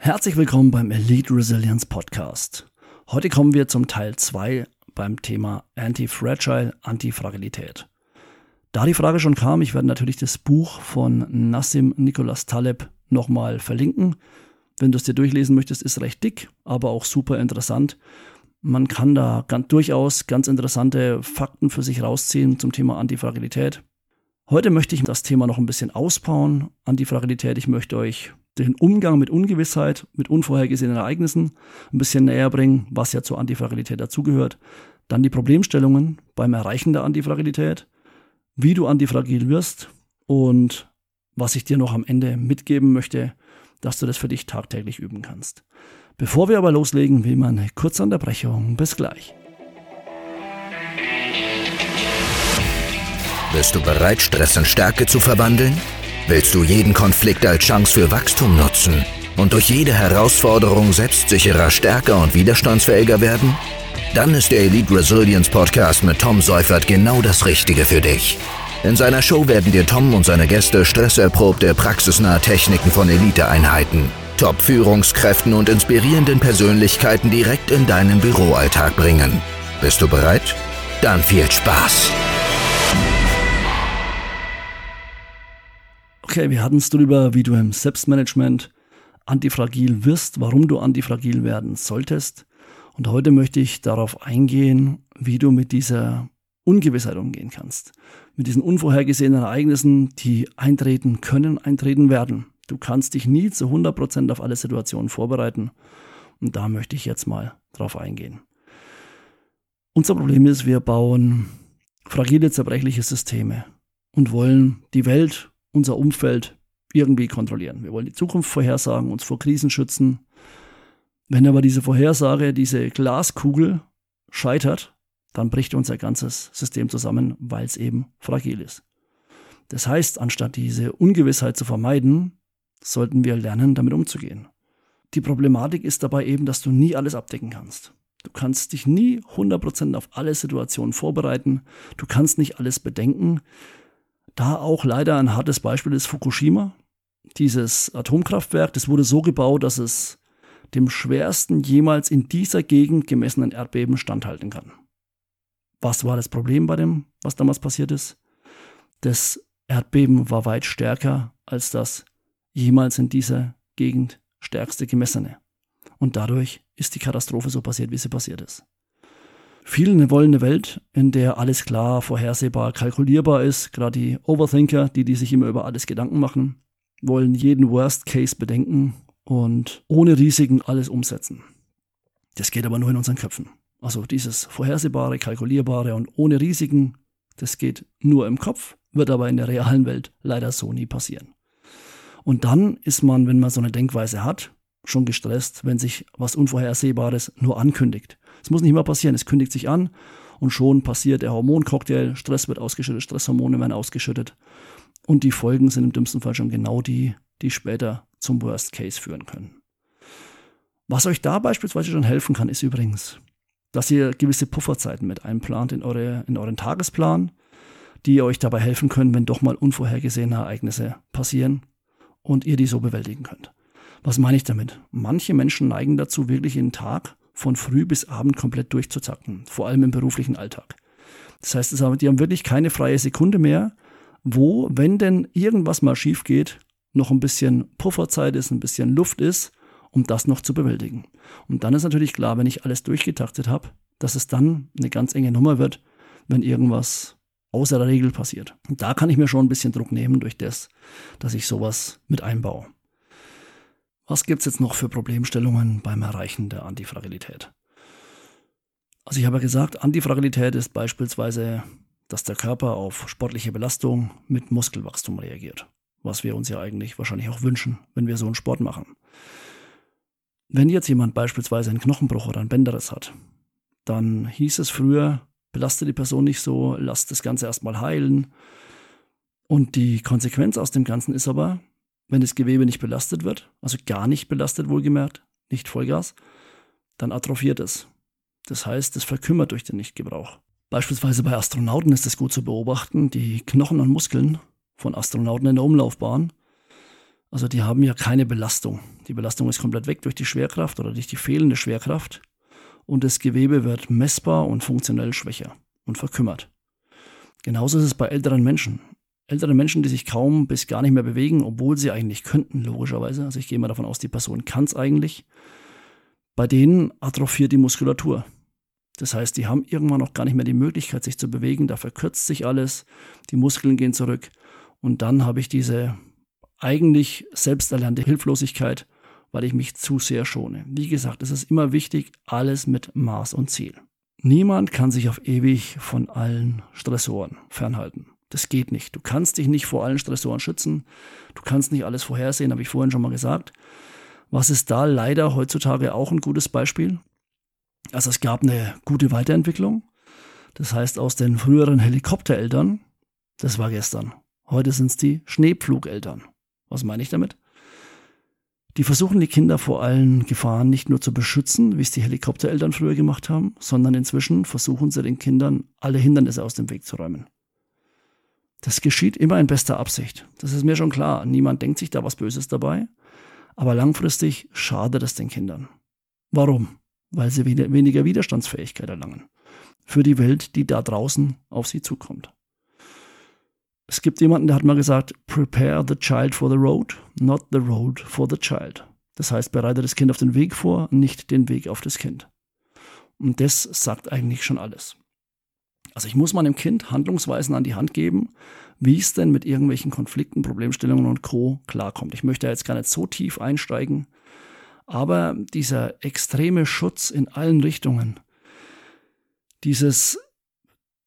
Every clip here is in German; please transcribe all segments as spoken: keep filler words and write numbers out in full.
Herzlich willkommen beim Elite Resilience Podcast. Heute kommen wir zum Teil zwei beim Thema Antifragile, Antifragilität. Da die Frage schon kam, ich werde natürlich das Buch von Nassim Nicholas Taleb nochmal verlinken. Wenn du es dir durchlesen möchtest, ist recht dick, aber auch super interessant. Man kann da ganz, durchaus ganz interessante Fakten für sich rausziehen zum Thema Antifragilität. Heute möchte ich das Thema noch ein bisschen ausbauen. Antifragilität, ich möchte euch den Umgang mit Ungewissheit, mit unvorhergesehenen Ereignissen ein bisschen näher bringen, was ja zur Antifragilität dazugehört. Dann die Problemstellungen beim Erreichen der Antifragilität, wie du antifragil wirst und was ich dir noch am Ende mitgeben möchte, dass du das für dich tagtäglich üben kannst. Bevor wir aber loslegen, wie immer eine kurze Unterbrechung. Bis gleich. Bist du bereit, Stress in Stärke zu verwandeln? Willst du jeden Konflikt als Chance für Wachstum nutzen und durch jede Herausforderung selbstsicherer, stärker und widerstandsfähiger werden? Dann ist der Elite Resilience Podcast mit Tom Seufert genau das Richtige für dich. In seiner Show werden dir Tom und seine Gäste stresserprobte, praxisnahe Techniken von Eliteeinheiten, Top-Führungskräften und inspirierenden Persönlichkeiten direkt in deinen Büroalltag bringen. Bist du bereit? Dann viel Spaß! Okay, wir hatten es darüber, wie du im Selbstmanagement antifragil wirst, warum du antifragil werden solltest. Und heute möchte ich darauf eingehen, wie du mit dieser Ungewissheit umgehen kannst. Mit diesen unvorhergesehenen Ereignissen, die eintreten können, eintreten werden. Du kannst dich nie zu hundert Prozent auf alle Situationen vorbereiten. Und da möchte ich jetzt mal drauf eingehen. Unser Problem ist, wir bauen fragile, zerbrechliche Systeme und wollen die Welt, unser Umfeld irgendwie kontrollieren. Wir wollen die Zukunft vorhersagen, uns vor Krisen schützen. Wenn aber diese Vorhersage, diese Glaskugel scheitert, dann bricht unser ganzes System zusammen, weil es eben fragil ist. Das heißt, anstatt diese Ungewissheit zu vermeiden, sollten wir lernen, damit umzugehen. Die Problematik ist dabei eben, dass du nie alles abdecken kannst. Du kannst dich nie hundert Prozent auf alle Situationen vorbereiten. Du kannst nicht alles bedenken. Da auch leider ein hartes Beispiel ist Fukushima. Dieses Atomkraftwerk, das wurde so gebaut, dass es dem schwersten jemals in dieser Gegend gemessenen Erdbeben standhalten kann. Was war das Problem bei dem, was damals passiert ist? Das Erdbeben war weit stärker als das jemals in dieser Gegend stärkste gemessene. Und dadurch ist die Katastrophe so passiert, wie sie passiert ist. Viele wollen eine Welt, in der alles klar, vorhersehbar, kalkulierbar ist. Gerade die Overthinker, die, die sich immer über alles Gedanken machen, wollen jeden Worst Case bedenken und ohne Risiken alles umsetzen. Das geht aber nur in unseren Köpfen. Also dieses Vorhersehbare, Kalkulierbare und ohne Risiken, das geht nur im Kopf, wird aber in der realen Welt leider so nie passieren. Und dann ist man, wenn man so eine Denkweise hat, schon gestresst, wenn sich was Unvorhersehbares nur ankündigt. Es muss nicht mal passieren, es kündigt sich an und schon passiert der Hormoncocktail, Stress wird ausgeschüttet, Stresshormone werden ausgeschüttet und die Folgen sind im dümmsten Fall schon genau die, die später zum Worst Case führen können. Was euch da beispielsweise schon helfen kann, ist übrigens, dass ihr gewisse Pufferzeiten mit einplant in, eure, in euren Tagesplan, die euch dabei helfen können, wenn doch mal unvorhergesehene Ereignisse passieren und ihr die so bewältigen könnt. Was meine ich damit? Manche Menschen neigen dazu, wirklich jeden Tag von früh bis Abend komplett durchzuzacken, vor allem im beruflichen Alltag. Das heißt, die haben wirklich keine freie Sekunde mehr, wo, wenn denn irgendwas mal schief geht, noch ein bisschen Pufferzeit ist, ein bisschen Luft ist, um das noch zu bewältigen. Und dann ist natürlich klar, wenn ich alles durchgetaktet habe, dass es dann eine ganz enge Nummer wird, wenn irgendwas außer der Regel passiert. Und da kann ich mir schon ein bisschen Druck nehmen durch das, dass ich sowas mit einbaue. Was gibt es jetzt noch für Problemstellungen beim Erreichen der Antifragilität? Also ich habe ja gesagt, Antifragilität ist beispielsweise, dass der Körper auf sportliche Belastung mit Muskelwachstum reagiert, was wir uns ja eigentlich wahrscheinlich auch wünschen, wenn wir so einen Sport machen. Wenn jetzt jemand beispielsweise einen Knochenbruch oder einen Bänderriss hat, dann hieß es früher, belaste die Person nicht so, lass das Ganze erstmal heilen. Und die Konsequenz aus dem Ganzen ist aber, wenn das Gewebe nicht belastet wird, also gar nicht belastet wohlgemerkt, nicht Vollgas, dann atrophiert es. Das heißt, es verkümmert durch den Nichtgebrauch. Beispielsweise bei Astronauten ist es gut zu beobachten, die Knochen und Muskeln von Astronauten in der Umlaufbahn, also die haben ja keine Belastung. Die Belastung ist komplett weg durch die Schwerkraft oder durch die fehlende Schwerkraft und das Gewebe wird messbar und funktionell schwächer und verkümmert. Genauso ist es bei älteren Menschen. Ältere Menschen, die sich kaum bis gar nicht mehr bewegen, obwohl sie eigentlich könnten, logischerweise. Also ich gehe mal davon aus, die Person kann es eigentlich. Bei denen atrophiert die Muskulatur. Das heißt, die haben irgendwann auch gar nicht mehr die Möglichkeit, sich zu bewegen. Da verkürzt sich alles, die Muskeln gehen zurück. Und dann habe ich diese eigentlich selbst erlernte Hilflosigkeit, weil ich mich zu sehr schone. Wie gesagt, es ist immer wichtig, alles mit Maß und Ziel. Niemand kann sich auf ewig von allen Stressoren fernhalten. Das geht nicht. Du kannst dich nicht vor allen Stressoren schützen. Du kannst nicht alles vorhersehen, habe ich vorhin schon mal gesagt. Was ist da leider heutzutage auch ein gutes Beispiel? Also es gab eine gute Weiterentwicklung. Das heißt, aus den früheren Helikoptereltern, das war gestern, heute sind es die Schneepflugeltern. Was meine ich damit? Die versuchen die Kinder vor allen Gefahren nicht nur zu beschützen, wie es die Helikoptereltern früher gemacht haben, sondern inzwischen versuchen sie den Kindern alle Hindernisse aus dem Weg zu räumen. Das geschieht immer in bester Absicht. Das ist mir schon klar. Niemand denkt sich da was Böses dabei. Aber langfristig schadet es den Kindern. Warum? Weil sie weniger Widerstandsfähigkeit erlangen. Für die Welt, die da draußen auf sie zukommt. Es gibt jemanden, der hat mal gesagt, prepare the child for the road, not the road for the child. Das heißt, bereite das Kind auf den Weg vor, nicht den Weg auf das Kind. Und das sagt eigentlich schon alles. Also ich muss meinem Kind Handlungsweisen an die Hand geben, wie es denn mit irgendwelchen Konflikten, Problemstellungen und Co. klarkommt. Ich möchte jetzt gar nicht so tief einsteigen, aber dieser extreme Schutz in allen Richtungen, dieses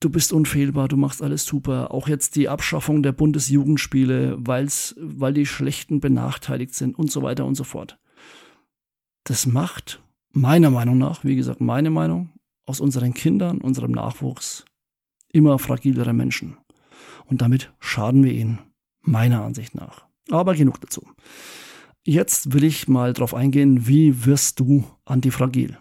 du bist unfehlbar, du machst alles super, auch jetzt die Abschaffung der Bundesjugendspiele, weil's, weil die Schlechten benachteiligt sind und so weiter und so fort. Das macht meiner Meinung nach, wie gesagt, meine Meinung, aus unseren Kindern, unserem Nachwuchs, immer fragilere Menschen. Und damit schaden wir ihnen, meiner Ansicht nach. Aber genug dazu. Jetzt will ich mal drauf eingehen, wie wirst du antifragil?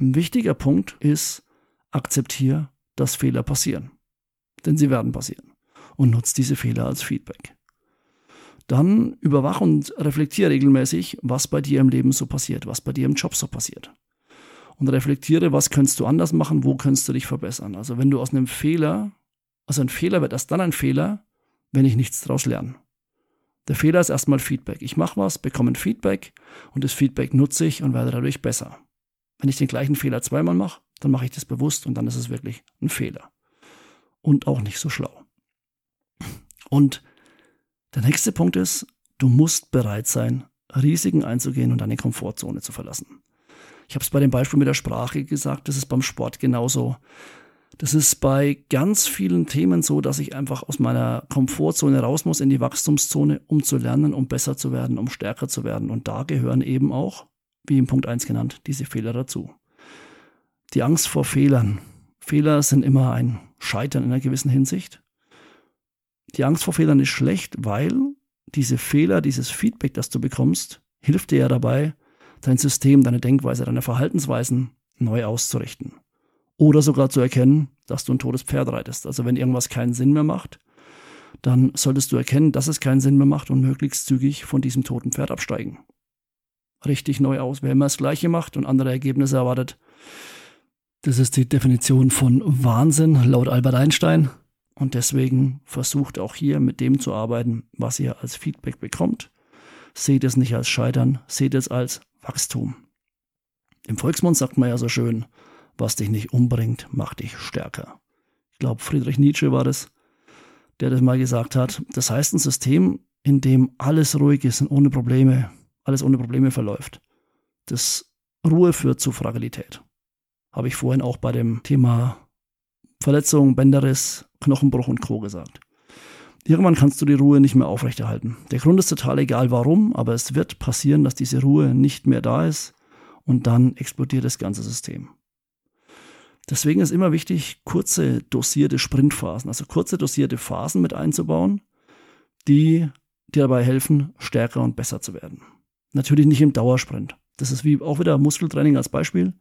Ein wichtiger Punkt ist, akzeptiere, dass Fehler passieren. Denn sie werden passieren. Und nutze diese Fehler als Feedback. Dann überwache und reflektiere regelmäßig, was bei dir im Leben so passiert, was bei dir im Job so passiert. Und reflektiere, was könntest du anders machen, wo könntest du dich verbessern. Also wenn du aus einem Fehler, also ein Fehler wird erst dann ein Fehler, wenn ich nichts daraus lerne. Der Fehler ist erstmal Feedback. Ich mache was, bekomme ein Feedback und das Feedback nutze ich und werde dadurch besser. Wenn ich den gleichen Fehler zweimal mache, dann mache ich das bewusst und dann ist es wirklich ein Fehler. Und auch nicht so schlau. Und der nächste Punkt ist, du musst bereit sein, Risiken einzugehen und deine Komfortzone zu verlassen. Ich habe es bei dem Beispiel mit der Sprache gesagt, das ist beim Sport genauso. Das ist bei ganz vielen Themen so, dass ich einfach aus meiner Komfortzone raus muss in die Wachstumszone, um zu lernen, um besser zu werden, um stärker zu werden. Und da gehören eben auch, wie im Punkt eins genannt, diese Fehler dazu. Die Angst vor Fehlern. Fehler sind immer ein Scheitern in einer gewissen Hinsicht. Die Angst vor Fehlern ist schlecht, weil diese Fehler, dieses Feedback, das du bekommst, hilft dir ja dabei, dein System, deine Denkweise, deine Verhaltensweisen neu auszurichten. Oder sogar zu erkennen, dass du ein totes Pferd reitest. Also wenn irgendwas keinen Sinn mehr macht, dann solltest du erkennen, dass es keinen Sinn mehr macht und möglichst zügig von diesem toten Pferd absteigen. Richtig neu aus. Wer immer das Gleiche macht und andere Ergebnisse erwartet, das ist die Definition von Wahnsinn laut Albert Einstein. Und deswegen versucht auch hier mit dem zu arbeiten, was ihr als Feedback bekommt. Seht es nicht als Scheitern, seht es als Wachstum. Im Volksmund sagt man ja so schön, was dich nicht umbringt, macht dich stärker. Ich glaube, Friedrich Nietzsche war das, der das mal gesagt hat. Das heißt, ein System, in dem alles ruhig ist und ohne Probleme, alles ohne Probleme verläuft. Das Ruhe führt zu Fragilität. Habe ich vorhin auch bei dem Thema Verletzung, Bänderriss, Knochenbruch und Co. gesagt. Irgendwann kannst du die Ruhe nicht mehr aufrechterhalten. Der Grund ist total egal warum, aber es wird passieren, dass diese Ruhe nicht mehr da ist und dann explodiert das ganze System. Deswegen ist immer wichtig, kurze dosierte Sprintphasen, also kurze dosierte Phasen mit einzubauen, die dir dabei helfen, stärker und besser zu werden. Natürlich nicht im Dauersprint. Das ist wie auch wieder Muskeltraining als Beispiel.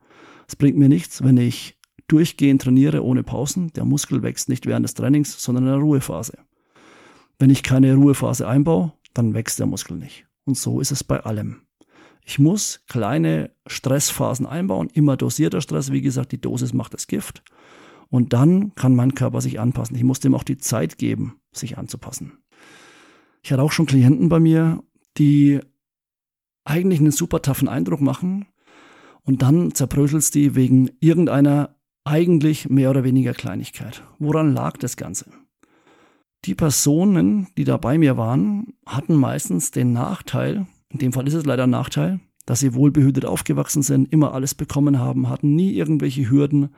Es bringt mir nichts, wenn ich durchgehend trainiere ohne Pausen. Der Muskel wächst nicht während des Trainings, sondern in der Ruhephase. Wenn ich keine Ruhephase einbaue, dann wächst der Muskel nicht. Und so ist es bei allem. Ich muss kleine Stressphasen einbauen, immer dosierter Stress. Wie gesagt, die Dosis macht das Gift. Und dann kann mein Körper sich anpassen. Ich muss dem auch die Zeit geben, sich anzupassen. Ich hatte auch schon Klienten bei mir, die eigentlich einen super taffen Eindruck machen und dann zerbröselst die wegen irgendeiner eigentlich mehr oder weniger Kleinigkeit. Woran lag das Ganze? Die Personen, die da bei mir waren, hatten meistens den Nachteil, in dem Fall ist es leider ein Nachteil, dass sie wohlbehütet aufgewachsen sind, immer alles bekommen haben, hatten nie irgendwelche Hürden.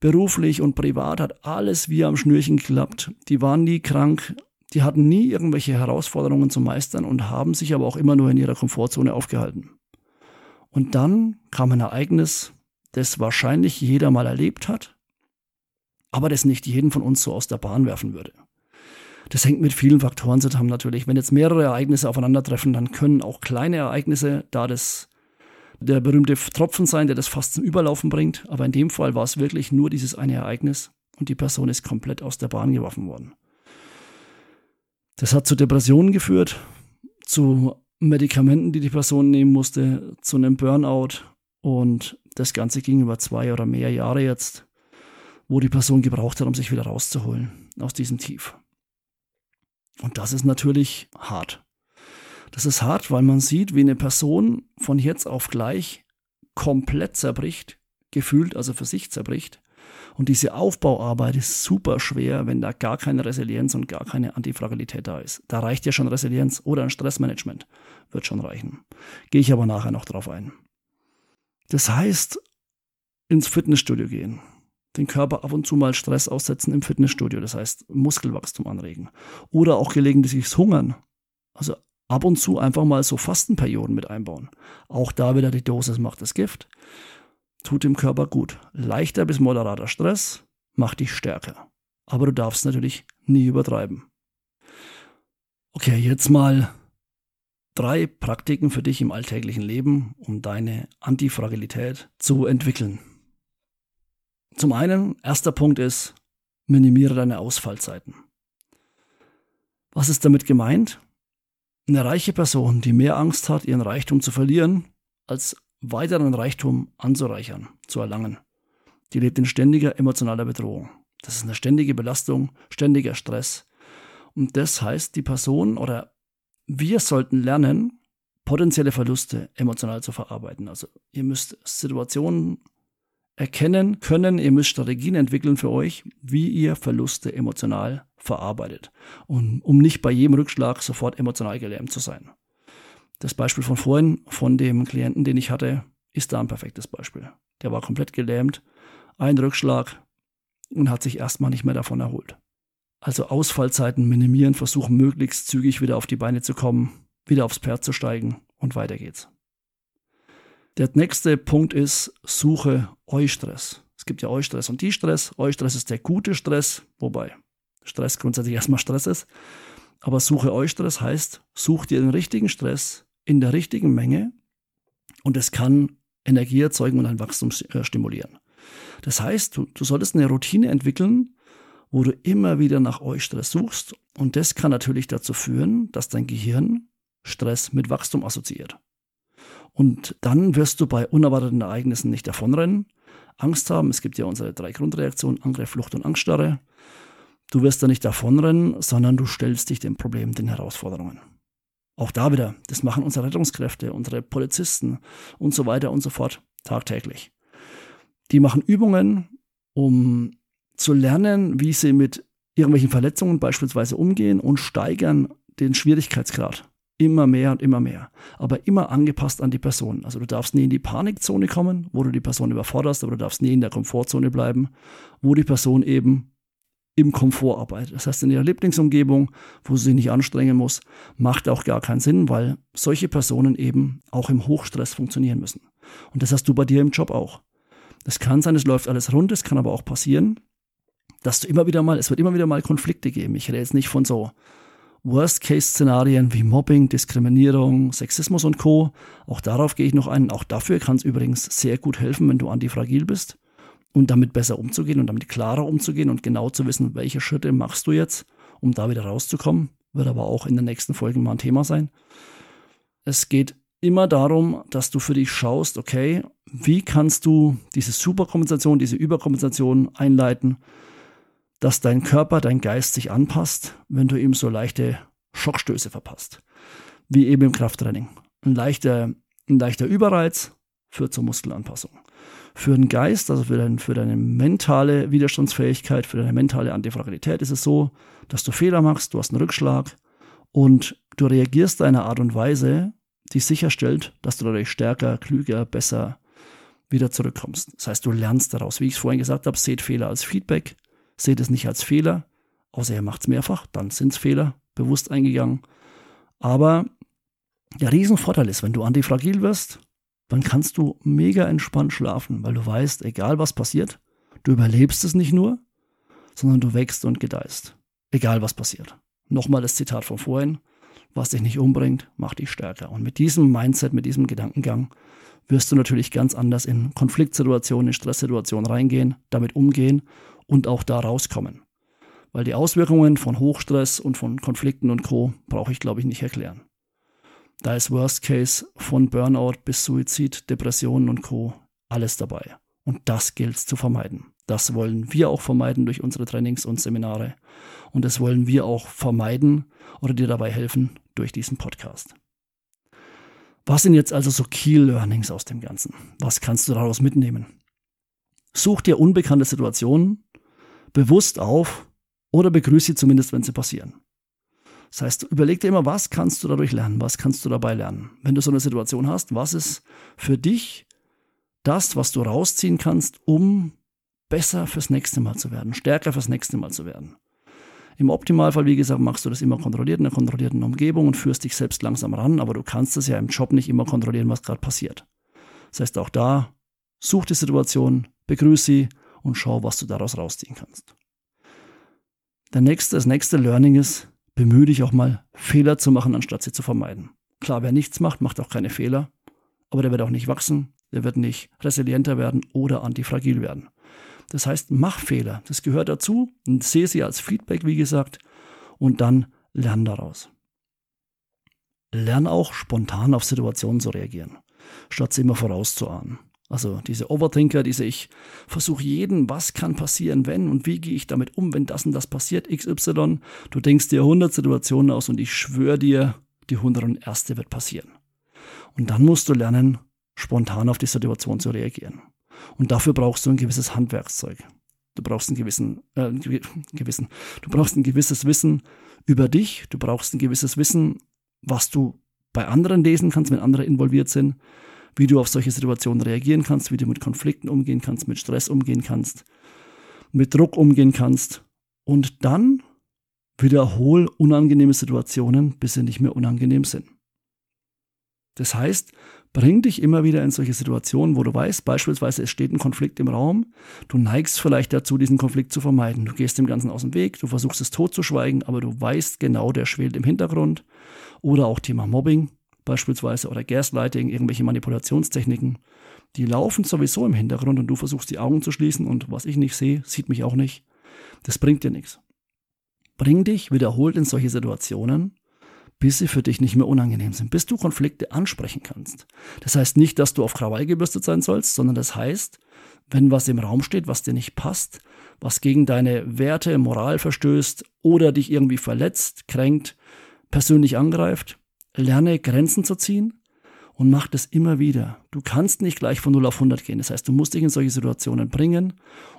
Beruflich und privat hat alles wie am Schnürchen geklappt. Die waren nie krank, die hatten nie irgendwelche Herausforderungen zu meistern und haben sich aber auch immer nur in ihrer Komfortzone aufgehalten. Und dann kam ein Ereignis, das wahrscheinlich jeder mal erlebt hat, aber das nicht jeden von uns so aus der Bahn werfen würde. Das hängt mit vielen Faktoren zusammen natürlich. Wenn jetzt mehrere Ereignisse aufeinandertreffen, dann können auch kleine Ereignisse da das der berühmte Tropfen sein, der das fast zum Überlaufen bringt. Aber in dem Fall war es wirklich nur dieses eine Ereignis und die Person ist komplett aus der Bahn geworfen worden. Das hat zu Depressionen geführt, zu Medikamenten, die die Person nehmen musste, zu einem Burnout. Und das Ganze ging über zwei oder mehr Jahre jetzt, wo die Person gebraucht hat, um sich wieder rauszuholen aus diesem Tief. Und das ist natürlich hart. Das ist hart, weil man sieht, wie eine Person von jetzt auf gleich komplett zerbricht, gefühlt also für sich zerbricht. Und diese Aufbauarbeit ist super schwer, wenn da gar keine Resilienz und gar keine Antifragilität da ist. Da reicht ja schon Resilienz oder ein Stressmanagement. Wird schon reichen. Gehe ich aber nachher noch drauf ein. Das heißt, ins Fitnessstudio gehen. Den Körper ab und zu mal Stress aussetzen im Fitnessstudio. Das heißt, Muskelwachstum anregen. Oder auch gelegentlich hungern. Also ab und zu einfach mal so Fastenperioden mit einbauen. Auch da wieder die Dosis macht das Gift. Tut dem Körper gut. Leichter bis moderater Stress macht dich stärker. Aber du darfst natürlich nie übertreiben. Okay, jetzt mal drei Praktiken für dich im alltäglichen Leben, um deine Antifragilität zu entwickeln. Zum einen, erster Punkt ist, minimiere deine Ausfallzeiten. Was ist damit gemeint? Eine reiche Person, die mehr Angst hat, ihren Reichtum zu verlieren, als weiteren Reichtum anzureichern, zu erlangen. Die lebt in ständiger emotionaler Bedrohung. Das ist eine ständige Belastung, ständiger Stress. Und das heißt, die Person oder wir sollten lernen, potenzielle Verluste emotional zu verarbeiten. Also ihr müsst Situationen erkennen können, ihr müsst Strategien entwickeln für euch, wie ihr Verluste emotional verarbeitet, und um nicht bei jedem Rückschlag sofort emotional gelähmt zu sein. Das Beispiel von vorhin, von dem Klienten, den ich hatte, ist da ein perfektes Beispiel. Der war komplett gelähmt, ein Rückschlag und hat sich erstmal nicht mehr davon erholt. Also Ausfallzeiten minimieren, versuchen möglichst zügig wieder auf die Beine zu kommen, wieder aufs Pferd zu steigen und weiter geht's. Der nächste Punkt ist, suche Eustress. Es gibt ja Eustress und Distress. Eustress ist der gute Stress, wobei Stress grundsätzlich erstmal Stress ist. Aber suche Eustress heißt, such dir den richtigen Stress in der richtigen Menge und es kann Energie erzeugen und ein Wachstum stimulieren. Das heißt, du, du solltest eine Routine entwickeln, wo du immer wieder nach Eustress suchst und das kann natürlich dazu führen, dass dein Gehirn Stress mit Wachstum assoziiert. Und dann wirst du bei unerwarteten Ereignissen nicht davonrennen, Angst haben, es gibt ja unsere drei Grundreaktionen, Angriff, Flucht und Angststarre. Du wirst da nicht davonrennen, sondern du stellst dich dem Problem, den Herausforderungen. Auch da wieder, das machen unsere Rettungskräfte, unsere Polizisten und so weiter und so fort tagtäglich. Die machen Übungen, um zu lernen, wie sie mit irgendwelchen Verletzungen beispielsweise umgehen und steigern den Schwierigkeitsgrad. Immer mehr und immer mehr. Aber immer angepasst an die Person. Also du darfst nie in die Panikzone kommen, wo du die Person überforderst, aber du darfst nie in der Komfortzone bleiben, wo die Person eben im Komfort arbeitet. Das heißt, in ihrer Lieblingsumgebung, wo sie sich nicht anstrengen muss, macht auch gar keinen Sinn, weil solche Personen eben auch im Hochstress funktionieren müssen. Und das hast du bei dir im Job auch. Es kann sein, es läuft alles rund, es kann aber auch passieren, dass du immer wieder mal, es wird immer wieder mal Konflikte geben. Ich rede jetzt nicht von so Worst-Case-Szenarien wie Mobbing, Diskriminierung, Sexismus und Co. Auch darauf gehe ich noch ein. Auch dafür kann es übrigens sehr gut helfen, wenn du antifragil bist. Und damit besser umzugehen und damit klarer umzugehen und genau zu wissen, welche Schritte machst du jetzt, um da wieder rauszukommen. Wird aber auch in den nächsten Folgen mal ein Thema sein. Es geht immer darum, dass du für dich schaust, okay, wie kannst du diese Superkompensation, diese Überkompensation einleiten, dass dein Körper, dein Geist sich anpasst, wenn du eben so leichte Schockstöße verpasst. Wie eben im Krafttraining. Ein leichter, ein leichter Überreiz führt zur Muskelanpassung. Für den Geist, also für, dein, für deine mentale Widerstandsfähigkeit, für deine mentale Antifragilität ist es so, dass du Fehler machst, du hast einen Rückschlag und du reagierst einer Art und Weise, die sicherstellt, dass du dadurch stärker, klüger, besser wieder zurückkommst. Das heißt, du lernst daraus. Wie ich es vorhin gesagt habe, seht Fehler als Feedback, seht es nicht als Fehler, außer ihr macht es mehrfach, dann sind es Fehler, bewusst eingegangen. Aber der Riesenvorteil ist, wenn du antifragil wirst, dann kannst du mega entspannt schlafen, weil du weißt, egal was passiert, du überlebst es nicht nur, sondern du wächst und gedeihst. Egal was passiert. Nochmal das Zitat von vorhin, was dich nicht umbringt, macht dich stärker. Und mit diesem Mindset, mit diesem Gedankengang wirst du natürlich ganz anders in Konfliktsituationen, in Stresssituationen reingehen, damit umgehen und auch da rauskommen. Weil die Auswirkungen von Hochstress und von Konflikten und Co. brauche ich, glaube ich, nicht erklären. Da ist Worst Case von Burnout bis Suizid, Depressionen und Co. alles dabei. Und das gilt es zu vermeiden. Das wollen wir auch vermeiden durch unsere Trainings und Seminare. Und das wollen wir auch vermeiden oder dir dabei helfen durch diesen Podcast. Was sind jetzt also so Key Learnings aus dem Ganzen? Was kannst du daraus mitnehmen? Such dir unbekannte Situationen bewusst auf oder begrüße sie zumindest, wenn sie passieren. Das heißt, überleg dir immer, was kannst du dadurch lernen, was kannst du dabei lernen. Wenn du so eine Situation hast, was ist für dich das, was du rausziehen kannst, um besser fürs nächste Mal zu werden, stärker fürs nächste Mal zu werden. Im Optimalfall, wie gesagt, machst du das immer kontrolliert in einer kontrollierten Umgebung und führst dich selbst langsam ran, aber du kannst es ja im Job nicht immer kontrollieren, was gerade passiert. Das heißt, auch da, such die Situation, begrüß sie und schau, was du daraus rausziehen kannst. Der nächste, das nächste Learning ist, bemühe dich auch mal, Fehler zu machen, anstatt sie zu vermeiden. Klar, wer nichts macht, macht auch keine Fehler, aber der wird auch nicht wachsen, der wird nicht resilienter werden oder antifragil werden. Das heißt, mach Fehler, das gehört dazu und sehe sie als Feedback, wie gesagt, und dann lern daraus. Lern auch, spontan auf Situationen zu reagieren, statt sie immer vorauszuahnen. Also diese Overthinker, diese ich versuche jeden, was kann passieren, wenn und wie gehe ich damit um, wenn das und das passiert, X Y. Du denkst dir hundert Situationen aus und ich schwöre dir, die hundertste wird passieren. Und dann musst du lernen, spontan auf die Situation zu reagieren. Und dafür brauchst du ein gewisses Handwerkszeug. Du brauchst einen gewissen, äh, einen gewissen, du brauchst ein gewisses Wissen über dich, du brauchst ein gewisses Wissen, was du bei anderen lesen kannst, wenn andere involviert sind, wie du auf solche Situationen reagieren kannst, wie du mit Konflikten umgehen kannst, mit Stress umgehen kannst, mit Druck umgehen kannst. Und dann wiederhol unangenehme Situationen, bis sie nicht mehr unangenehm sind. Das heißt, bring dich immer wieder in solche Situationen, wo du weißt, beispielsweise es steht ein Konflikt im Raum, du neigst vielleicht dazu, diesen Konflikt zu vermeiden. Du gehst dem Ganzen aus dem Weg, du versuchst es totzuschweigen, aber du weißt genau, der schwelt im Hintergrund. Oder auch Thema Mobbing beispielsweise oder Gaslighting, irgendwelche Manipulationstechniken, die laufen sowieso im Hintergrund und du versuchst die Augen zu schließen und was ich nicht sehe, sieht mich auch nicht. Das bringt dir nichts. Bring dich wiederholt in solche Situationen, bis sie für dich nicht mehr unangenehm sind, bis du Konflikte ansprechen kannst. Das heißt nicht, dass du auf Krawall gebürstet sein sollst, sondern das heißt, wenn was im Raum steht, was dir nicht passt, was gegen deine Werte, Moral verstößt oder dich irgendwie verletzt, kränkt, persönlich angreift, lerne, Grenzen zu ziehen und mach das immer wieder. Du kannst nicht gleich von null auf hundert gehen. Das heißt, du musst dich in solche Situationen bringen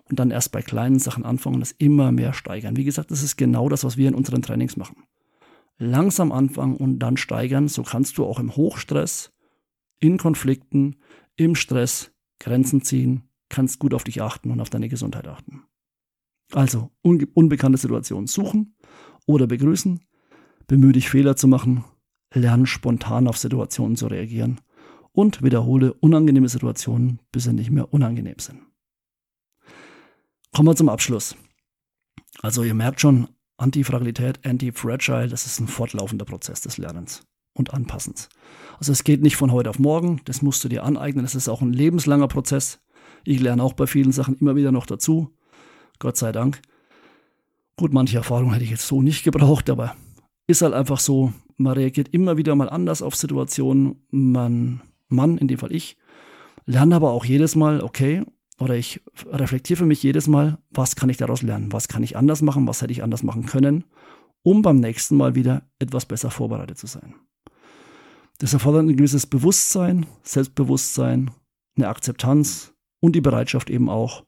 und dann erst bei kleinen Sachen anfangen und das immer mehr steigern. Wie gesagt, das ist genau das, was wir in unseren Trainings machen. Langsam anfangen und dann steigern. So kannst du auch im Hochstress, in Konflikten, im Stress Grenzen ziehen, kannst gut auf dich achten und auf deine Gesundheit achten. Also, unbekannte Situationen suchen oder begrüßen. Bemühe dich, Fehler zu machen. Lern spontan auf Situationen zu reagieren und wiederhole unangenehme Situationen, bis sie nicht mehr unangenehm sind. Kommen wir zum Abschluss. Also ihr merkt schon, Antifragilität, Antifragile, das ist ein fortlaufender Prozess des Lernens und Anpassens. Also es geht nicht von heute auf morgen, das musst du dir aneignen, das ist auch ein lebenslanger Prozess. Ich lerne auch bei vielen Sachen immer wieder noch dazu, Gott sei Dank. Gut, manche Erfahrungen hätte ich jetzt so nicht gebraucht, aber ist halt einfach so, man reagiert immer wieder mal anders auf Situationen, man, Mann, in dem Fall ich, lerne aber auch jedes Mal, okay, oder ich reflektiere für mich jedes Mal, was kann ich daraus lernen, was kann ich anders machen, was hätte ich anders machen können, um beim nächsten Mal wieder etwas besser vorbereitet zu sein. Das erfordert ein gewisses Bewusstsein, Selbstbewusstsein, eine Akzeptanz und die Bereitschaft eben auch,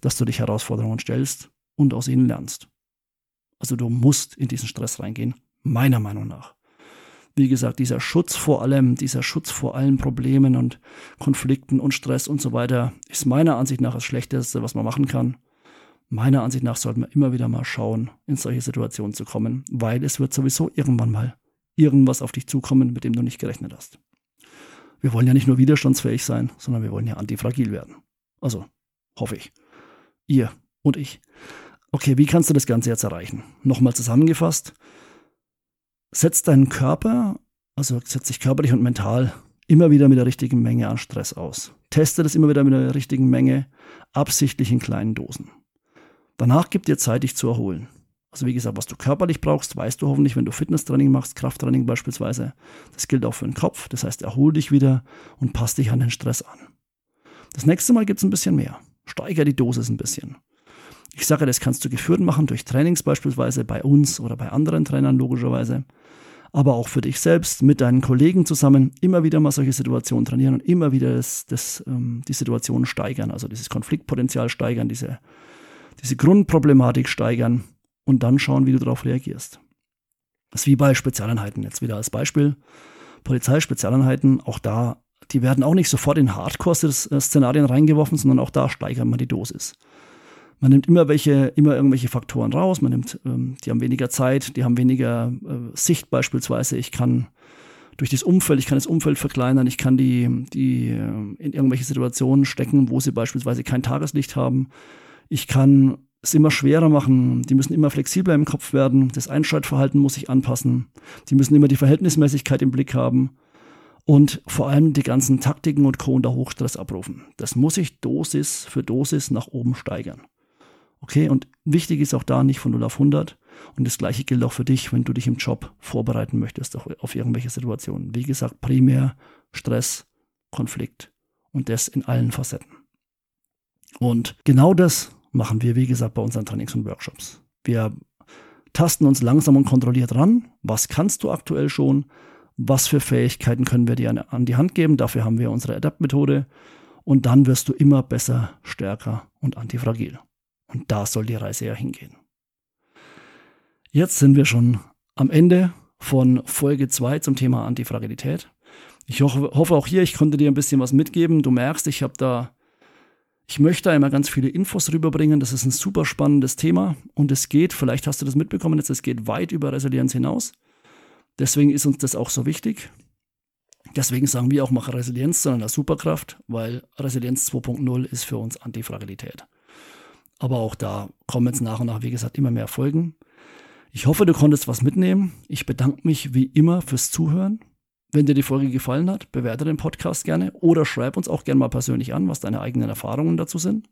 dass du dich Herausforderungen stellst und aus ihnen lernst. Also du musst in diesen Stress reingehen, meiner Meinung nach. Wie gesagt, dieser Schutz vor allem, dieser Schutz vor allen Problemen und Konflikten und Stress und so weiter, ist meiner Ansicht nach das Schlechteste, was man machen kann. Meiner Ansicht nach sollte man immer wieder mal schauen, in solche Situationen zu kommen, weil es wird sowieso irgendwann mal irgendwas auf dich zukommen, mit dem du nicht gerechnet hast. Wir wollen ja nicht nur widerstandsfähig sein, sondern wir wollen ja antifragil werden. Also, hoffe ich. Ihr und ich. Okay, wie kannst du das Ganze jetzt erreichen? Nochmal zusammengefasst. Setz deinen Körper, also setz dich körperlich und mental immer wieder mit der richtigen Menge an Stress aus. Teste das immer wieder mit der richtigen Menge, absichtlich in kleinen Dosen. Danach gib dir Zeit, dich zu erholen. Also wie gesagt, was du körperlich brauchst, weißt du hoffentlich, wenn du Fitnesstraining machst, Krafttraining beispielsweise. Das gilt auch für den Kopf. Das heißt, erhol dich wieder und pass dich an den Stress an. Das nächste Mal gibt es ein bisschen mehr. Steigere die Dosis ein bisschen. Ich sage, das kannst du geführt machen durch Trainings beispielsweise bei uns oder bei anderen Trainern logischerweise. Aber auch für dich selbst, mit deinen Kollegen zusammen, immer wieder mal solche Situationen trainieren und immer wieder das, das, ähm, die Situation steigern. Also dieses Konfliktpotenzial steigern, diese, diese Grundproblematik steigern. Und dann schauen, wie du darauf reagierst. Das ist wie bei Spezialeinheiten jetzt wieder als Beispiel. Polizeispezialeinheiten, auch da, die werden auch nicht sofort in Hardcore-Szenarien reingeworfen, sondern auch da steigert man die Dosis. Man nimmt immer welche, immer irgendwelche Faktoren raus. Man nimmt, ähm, die haben weniger Zeit, die haben weniger äh, Sicht beispielsweise. Ich kann durch das Umfeld, ich kann das Umfeld verkleinern, ich kann die, die äh, in irgendwelche Situationen stecken, wo sie beispielsweise kein Tageslicht haben. Ich kann es immer schwerer machen, die müssen immer flexibler im Kopf werden, das Einschaltverhalten muss sich anpassen, die müssen immer die Verhältnismäßigkeit im Blick haben und vor allem die ganzen Taktiken und Co. unter Hochstress abrufen. Das muss ich Dosis für Dosis nach oben steigern. Okay, und wichtig ist auch da nicht von null auf hundert und das gleiche gilt auch für dich, wenn du dich im Job vorbereiten möchtest auf irgendwelche Situationen. Wie gesagt, primär Stress, Konflikt und das in allen Facetten. Und genau das machen wir, wie gesagt, bei unseren Trainings und Workshops. Wir tasten uns langsam und kontrolliert ran. Was kannst du aktuell schon? Was für Fähigkeiten können wir dir an die Hand geben? Dafür haben wir unsere Adapt-Methode. Und dann wirst du immer besser, stärker und antifragil. Und da soll die Reise ja hingehen. Jetzt sind wir schon am Ende von Folge zwei zum Thema Antifragilität. Ich hoffe auch hier, ich konnte dir ein bisschen was mitgeben. Du merkst, ich habe da Ich möchte einmal ganz viele Infos rüberbringen. Das ist ein super spannendes Thema und es geht, vielleicht hast du das mitbekommen jetzt, es geht weit über Resilienz hinaus. Deswegen ist uns das auch so wichtig. Deswegen sagen wir auch, mach Resilienz zu einer Superkraft, weil Resilienz zwei Punkt null ist für uns Antifragilität. Aber auch da kommen jetzt nach und nach, wie gesagt, immer mehr Folgen. Ich hoffe, du konntest was mitnehmen. Ich bedanke mich wie immer fürs Zuhören. Wenn dir die Folge gefallen hat, bewerte den Podcast gerne oder schreib uns auch gerne mal persönlich an, was deine eigenen Erfahrungen dazu sind.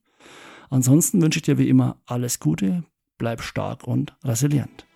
Ansonsten wünsche ich dir wie immer alles Gute, bleib stark und resilient.